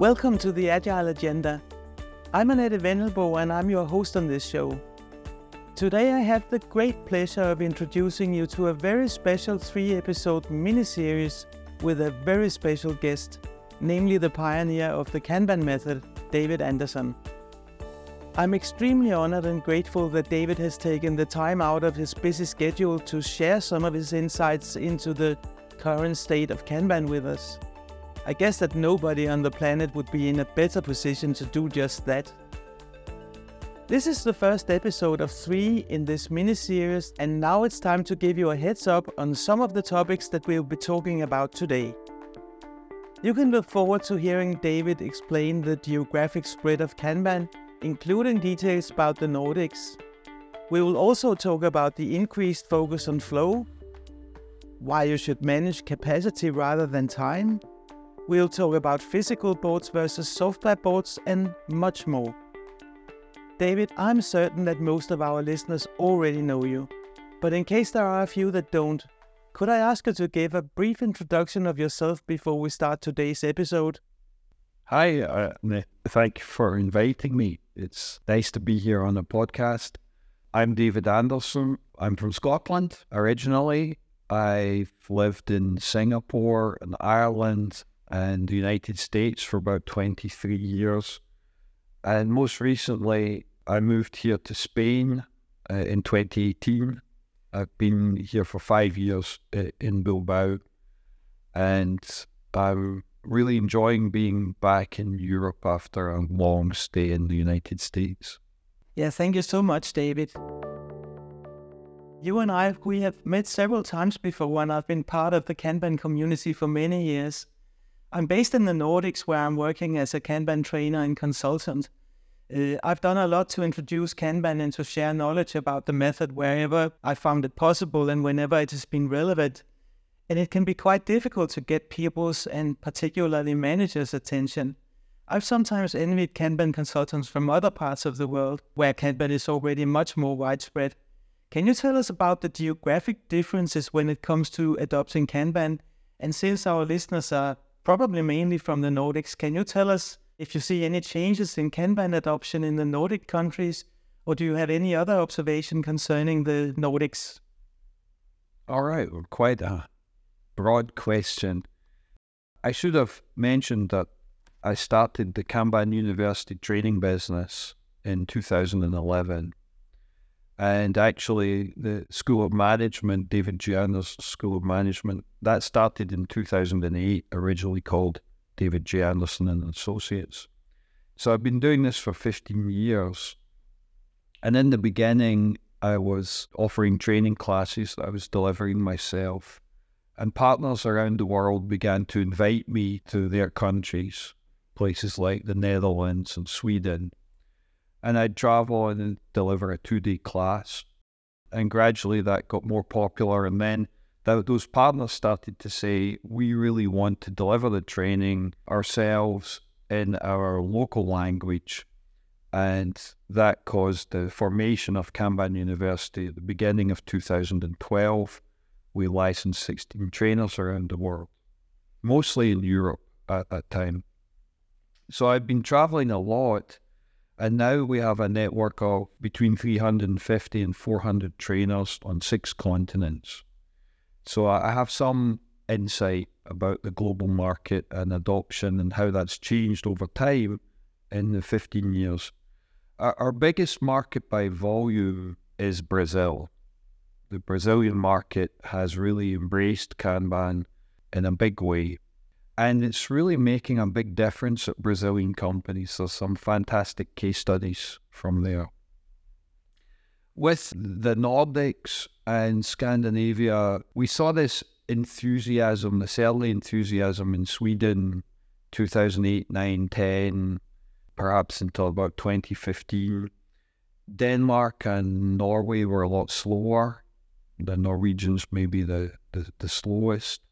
Welcome to the Agile Agenda. I'm Annette Vendelbo and I'm your host on this show. Today I have the great pleasure of introducing you to a very special 3-episode miniseries with a very special guest, namely the pioneer of the Kanban method, David Anderson. I'm extremely honored and grateful that David has taken the time out of his busy schedule to share some of his insights into the current state of Kanban with us. I guess that nobody on the planet would be in a better position to do just that. This is the first episode of 3 in this miniseries, and now it's time to give you a heads up on some of the topics that we'll be talking about today. You can look forward to hearing David explain the geographic spread of Kanban, including details about the Nordics. We will also talk about the increased focus on flow, why you should manage capacity rather than time. We'll talk about physical boards versus software boards and much more. David, I'm certain that most of our listeners already know you, but in case there are a few that don't, could I ask you to give a brief introduction of yourself before we start today's episode? Hi, thank you for inviting me. It's nice to be here on a podcast. I'm David Anderson. I'm from Scotland originally. I've lived in Singapore and Ireland and the United States for about 23 years. And most recently, I moved here to Spain in 2018. I've been here for 5 years in Bilbao, and I'm really enjoying being back in Europe after a long stay in the United States. Yeah, thank you so much, David. You and I, we have met several times before, and I've been part of the Kanban community for many years. I'm based in the Nordics, where I'm working as a Kanban trainer and consultant. I've done a lot to introduce Kanban and to share knowledge about the method wherever I found it possible and whenever it has been relevant. And it can be quite difficult to get people's and particularly managers' attention. I've sometimes envied Kanban consultants from other parts of the world where Kanban is already much more widespread. Can you tell us about the geographic differences when it comes to adopting Kanban? And since our listeners are probably mainly from the Nordics, can you tell us if you see any changes in Kanban adoption in the Nordic countries, or do you have any other observation concerning the Nordics? All right, quite a broad question. I should have mentioned that I started the Kanban University training business in 2011. And actually, the School of Management, David J. Anderson School of Management, that started in 2008, originally called David J. Anderson and Associates. So I've been doing this for 15 years. And in the beginning, I was offering training classes that I was delivering myself. And partners around the world began to invite me to their countries, places like the Netherlands and Sweden. And I'd travel and deliver a 2-day class. And gradually that got more popular. And then those partners started to say, we really want to deliver the training ourselves in our local language. And that caused the formation of Kanban University at the beginning of 2012. We licensed 16 trainers around the world, mostly in Europe at that time. So I've been traveling a lot. And now we have a network of between 350 and 400 trainers on 6 continents. So I have some insight about the global market and adoption and how that's changed over time in the 15 years. Our biggest market by volume is Brazil. The Brazilian market has really embraced Kanban in a big way. And it's really making a big difference at Brazilian companies. There's some fantastic case studies from there. With the Nordics and Scandinavia, we saw this enthusiasm, this early enthusiasm in Sweden, 2008, 9, 10, perhaps until about 2015. Denmark and Norway were a lot slower. The Norwegians may be the slowest.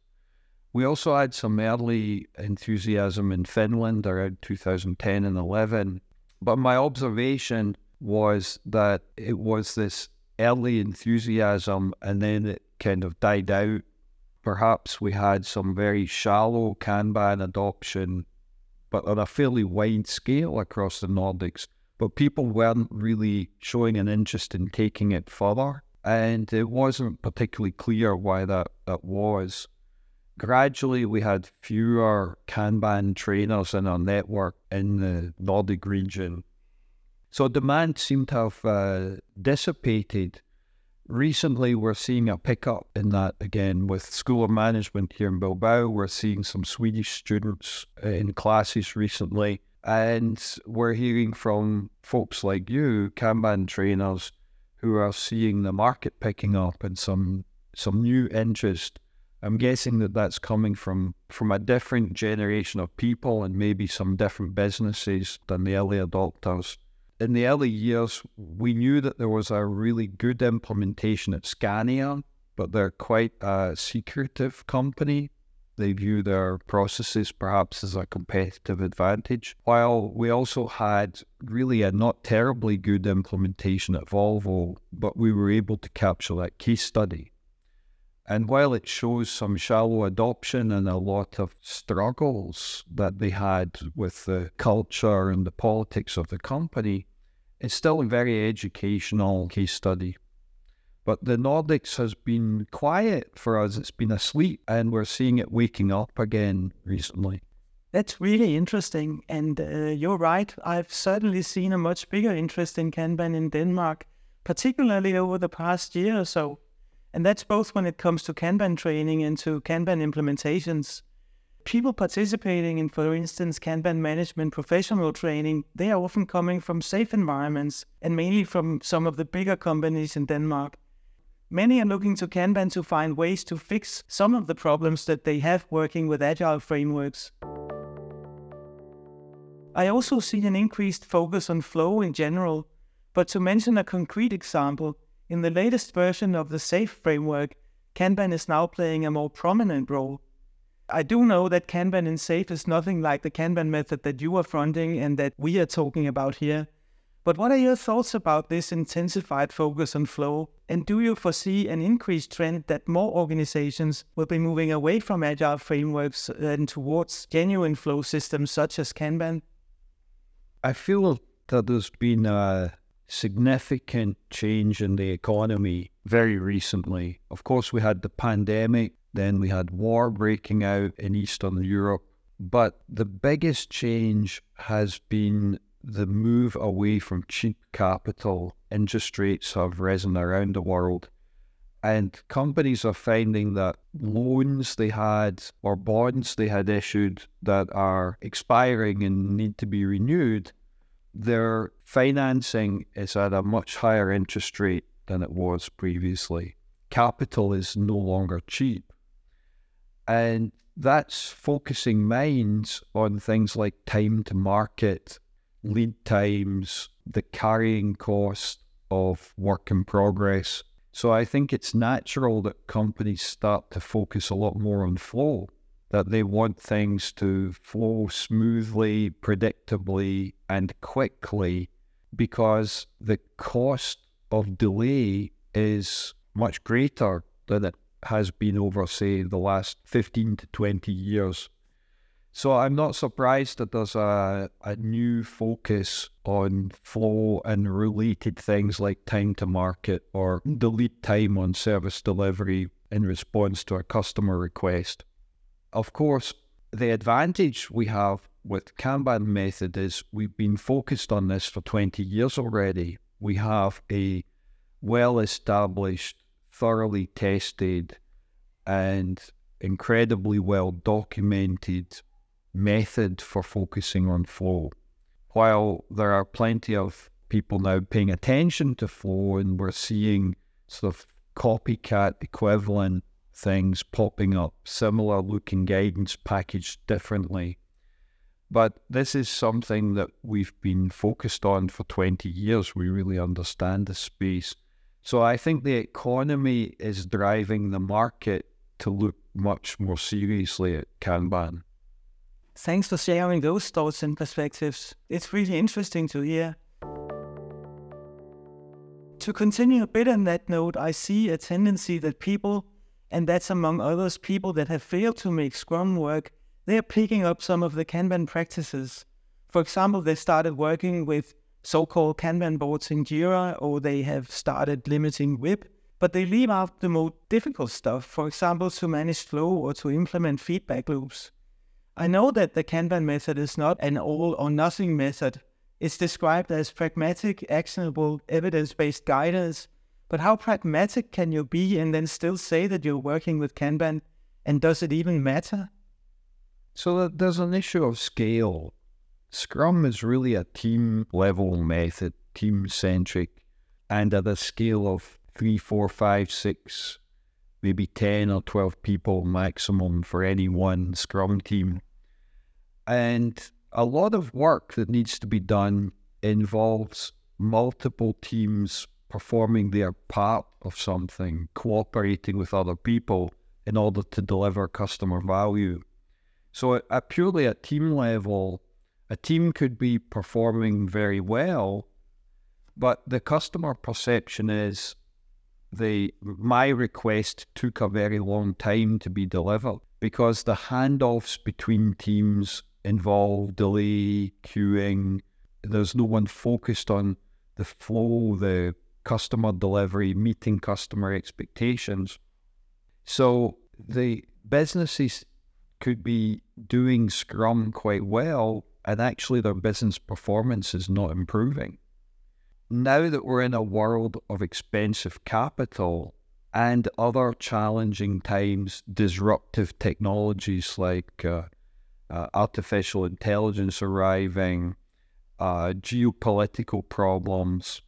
We also had some early enthusiasm in Finland around 2010 and 11, but my observation was that it was this early enthusiasm and then it kind of died out. Perhaps we had some very shallow Kanban adoption but on a fairly wide scale across the Nordics. But people weren't really showing an interest in taking it further, and it wasn't particularly clear why that was. Gradually, we had fewer Kanban trainers in our network in the Nordic region. So demand seemed to have dissipated. Recently, we're seeing a pickup in that again with School of Management here in Bilbao. We're seeing some Swedish students in classes recently, and we're hearing from folks like you, Kanban trainers, who are seeing the market picking up and some new interest. I'm guessing that that's coming from a different generation of people and maybe some different businesses than the early adopters. In the early years, we knew that there was a really good implementation at Scania, but they're quite a secretive company. They view their processes perhaps as a competitive advantage. While we also had really a not terribly good implementation at Volvo, but we were able to capture that case study. And while it shows some shallow adoption and a lot of struggles that they had with the culture and the politics of the company, it's still a very educational case study. But the Nordics has been quiet for us. It's been asleep, and we're seeing it waking up again recently. That's really interesting. And you're right. I've certainly seen a much bigger interest in Kanban in Denmark, particularly over the past year or so. And that's both when it comes to Kanban training and to Kanban implementations. People participating in, for instance, Kanban management professional training, they are often coming from SAFe environments and mainly from some of the bigger companies in Denmark. Many are looking to Kanban to find ways to fix some of the problems that they have working with agile frameworks. I also see an increased focus on flow in general, but to mention a concrete example, in the latest version of the SAFe framework, Kanban is now playing a more prominent role. I do know that Kanban in SAFe is nothing like the Kanban method that you are fronting and that we are talking about here. But what are your thoughts about this intensified focus on flow? And do you foresee an increased trend that more organizations will be moving away from agile frameworks and towards genuine flow systems such as Kanban? I feel that there's been a significant change in the economy very recently. Of course, we had the pandemic, then we had war breaking out in Eastern Europe. But the biggest change has been the move away from cheap capital. Interest rates have risen around the world, and companies are finding that loans they had or bonds they had issued that are expiring and need to be renewed, their financing is at a much higher interest rate than it was previously. Capital is no longer cheap. And that's focusing minds on things like time to market, lead times, the carrying cost of work in progress. So I think it's natural that companies start to focus a lot more on flow, that they want things to flow smoothly, predictably, and quickly, because the cost of delay is much greater than it has been over, say, the last 15 to 20 years. So I'm not surprised that there's a new focus on flow and related things like time to market or the lead time on service delivery in response to a customer request. Of course, the advantage we have with Kanban method is we've been focused on this for 20 years already. We have a well-established, thoroughly tested, and incredibly well-documented method for focusing on flow. While there are plenty of people now paying attention to flow and we're seeing sort of copycat equivalent things popping up, similar looking guidance packaged differently. But this is something that we've been focused on for 20 years. We really understand the space. So I think the economy is driving the market to look much more seriously at Kanban. Thanks for sharing those thoughts and perspectives. It's really interesting to hear. To continue a bit on that note, I see a tendency that people, and that's among others people that have failed to make Scrum work, they are picking up some of the Kanban practices. For example, they started working with so-called Kanban boards in Jira, or they have started limiting WIP, but they leave out the more difficult stuff, for example, to manage flow or to implement feedback loops. I know that the Kanban method is not an all-or-nothing method. It's described as pragmatic, actionable, evidence-based guidance. But how pragmatic can you be and then still say that you're working with Kanban? And does it even matter? So there's an issue of scale. Scrum is really a team-level method, team-centric, and at a scale of 3, 4, 5, 6, maybe 10 or 12 people maximum for any one Scrum team. And a lot of work that needs to be done involves multiple teams performing their part of something, cooperating with other people in order to deliver customer value. So at purely a team level, a team could be performing very well, but the customer perception is my request took a very long time to be delivered because the handoffs between teams involve delay, queuing. There's no one focused on the flow, the customer delivery, meeting customer expectations. So the businesses could be doing Scrum quite well, and actually their business performance is not improving. Now that we're in a world of expensive capital and other challenging times, disruptive technologies like artificial intelligence arriving, geopolitical problems,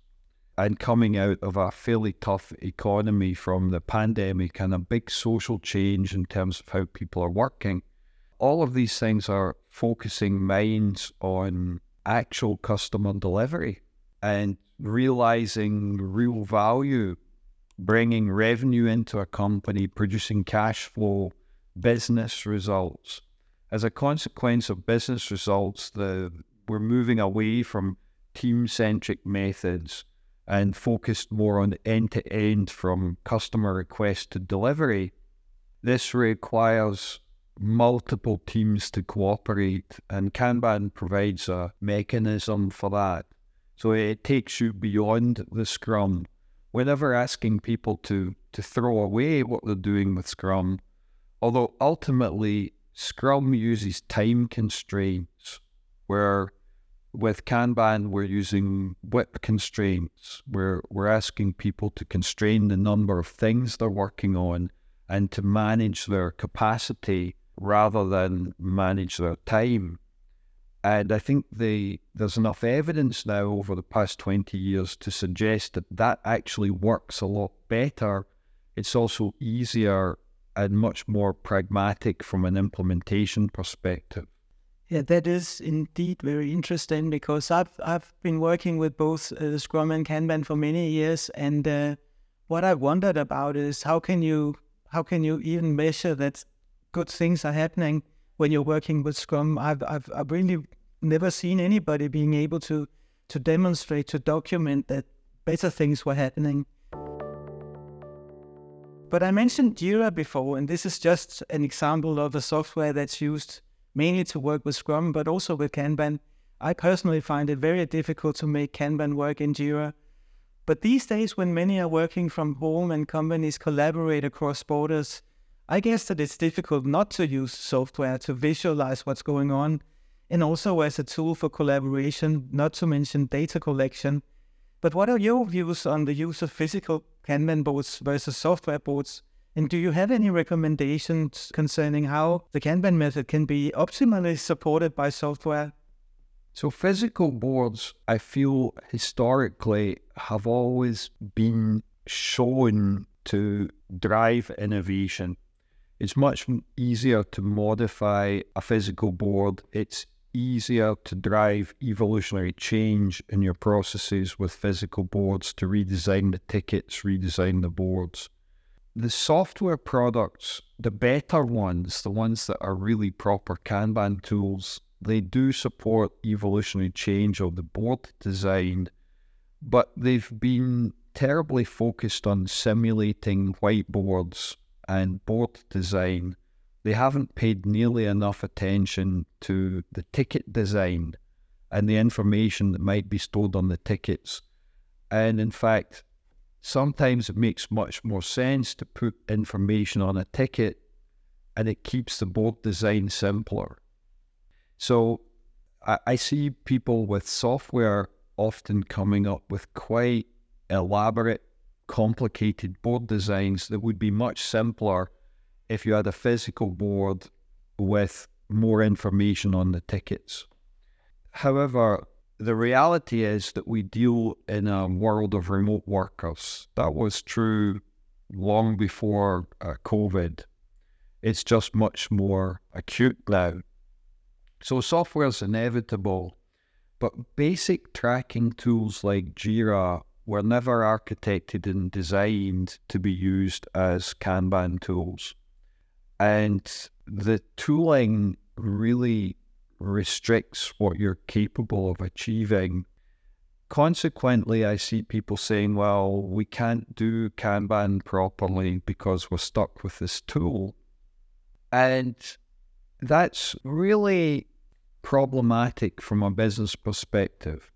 and coming out of a fairly tough economy from the pandemic and a big social change in terms of how people are working, all of these things are focusing minds on actual customer delivery and realizing real value, bringing revenue into a company, producing cash flow, business results. As a consequence of business results, we're moving away from team-centric methods and focused more on end-to-end from customer request to delivery. This requires multiple teams to cooperate, and Kanban provides a mechanism for that. So it takes you beyond the Scrum. Whenever asking people to throw away what they're doing with Scrum, although ultimately Scrum uses time constraints, where with Kanban we're using WIP constraints, where we're asking people to constrain the number of things they're working on and to manage their capacity rather than manage their time. And I think there's enough evidence now over the past 20 years to suggest that actually works a lot better. It's also easier and much more pragmatic from an implementation perspective. Yeah, that is indeed very interesting, because I've been working with both Scrum and Kanban for many years, and what I wondered about is how can you even measure that good things are happening when you're working with Scrum. I've really never seen anybody being able to demonstrate, to document that better things were happening. But I mentioned Jira before, and this is just an example of a software that's used mainly to work with Scrum, but also with Kanban. I personally find it very difficult to make Kanban work in Jira. But these days, when many are working from home and companies collaborate across borders, I guess that it's difficult not to use software to visualize what's going on, and also as a tool for collaboration, not to mention data collection. But what are your views on the use of physical Kanban boards versus software boards? And do you have any recommendations concerning how the Kanban method can be optimally supported by software? So physical boards, I feel historically, have always been shown to drive innovation. It's much easier to modify a physical board. It's easier to drive evolutionary change in your processes with physical boards, to redesign the tickets, redesign the boards. The software products, the better ones, the ones that are really proper Kanban tools, they do support evolutionary change of the board design, but they've been terribly focused on simulating whiteboards and board design they haven't paid nearly enough attention to the ticket design and the information that might be stored on the tickets. And in fact, sometimes it makes much more sense to put information on a ticket, and it keeps the board design simpler. So I see people with software often coming up with quite elaborate, complicated board designs that would be much simpler if you had a physical board with more information on the tickets. However, the reality is that we deal in a world of remote workers. That was true long before COVID. It's just much more acute now. So software is inevitable, but basic tracking tools like Jira were never architected and designed to be used as Kanban tools. And the tooling really restricts what you're capable of achieving. Consequently, I see people saying, well, we can't do Kanban properly because we're stuck with this tool. And that's really problematic from a business perspective.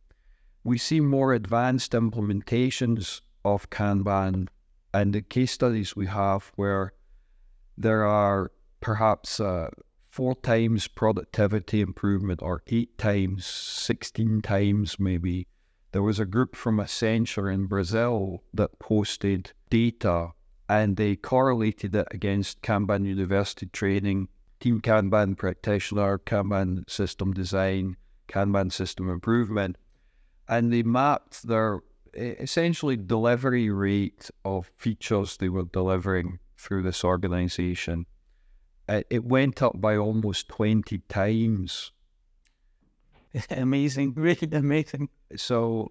We see more advanced implementations of Kanban and the case studies we have where there are perhaps 4 times productivity improvement or 8 times, 16 times maybe. There was a group from Accenture in Brazil that posted data, and they correlated it against Kanban University training, Team Kanban Practitioner, Kanban System Design, Kanban System Improvement, and they mapped their essentially delivery rate of features they were delivering through this organization. It went up by almost 20 times. Amazing, really amazing. So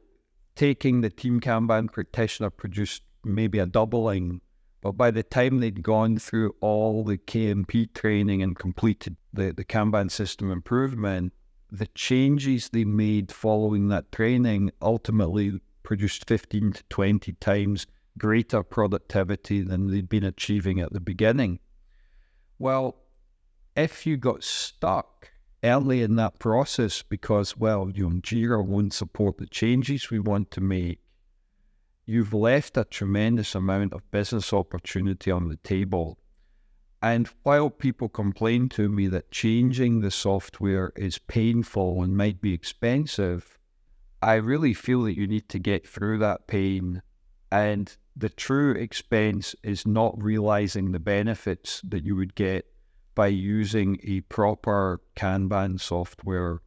taking the Team Kanban Practitioner produced maybe a doubling. But by the time they'd gone through all the KMP training and completed the Kanban system improvement, the changes they made following that training ultimately produced 15 to 20 times greater productivity than they'd been achieving at the beginning. Well, if you got stuck early in that process because, well, Jira won't support the changes we want to make, you've left a tremendous amount of business opportunity on the table. And while people complain to me that changing the software is painful and might be expensive, I really feel that you need to get through that pain. And the true expense is not realizing the benefits that you would get by using a proper Kanban software.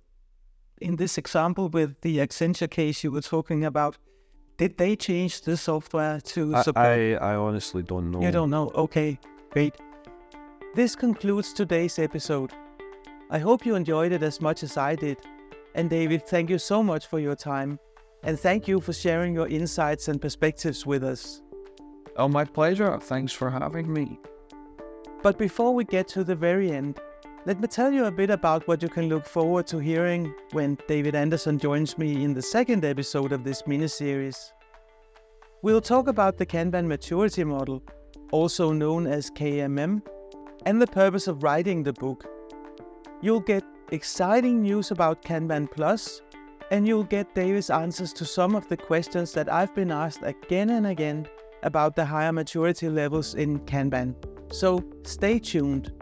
In this example with the Accenture case you were talking about, did they change the software to support? I honestly don't know. You don't know? Okay, great. This concludes today's episode. I hope you enjoyed it as much as I did. And David, thank you so much for your time. And thank you for sharing your insights and perspectives with us. Oh, my pleasure. Thanks for having me. But before we get to the very end, let me tell you a bit about what you can look forward to hearing when David Anderson joins me in the second episode of this mini-series. We'll talk about the Kanban Maturity Model, also known as KMM, and the purpose of writing the book. You'll get exciting news about Kanban Plus, and you'll get David's answers to some of the questions that I've been asked again and again about the higher maturity levels in Kanban. So stay tuned.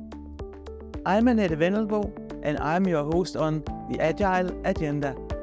I'm Annette Vendelbo, and I'm your host on the Agile Agenda.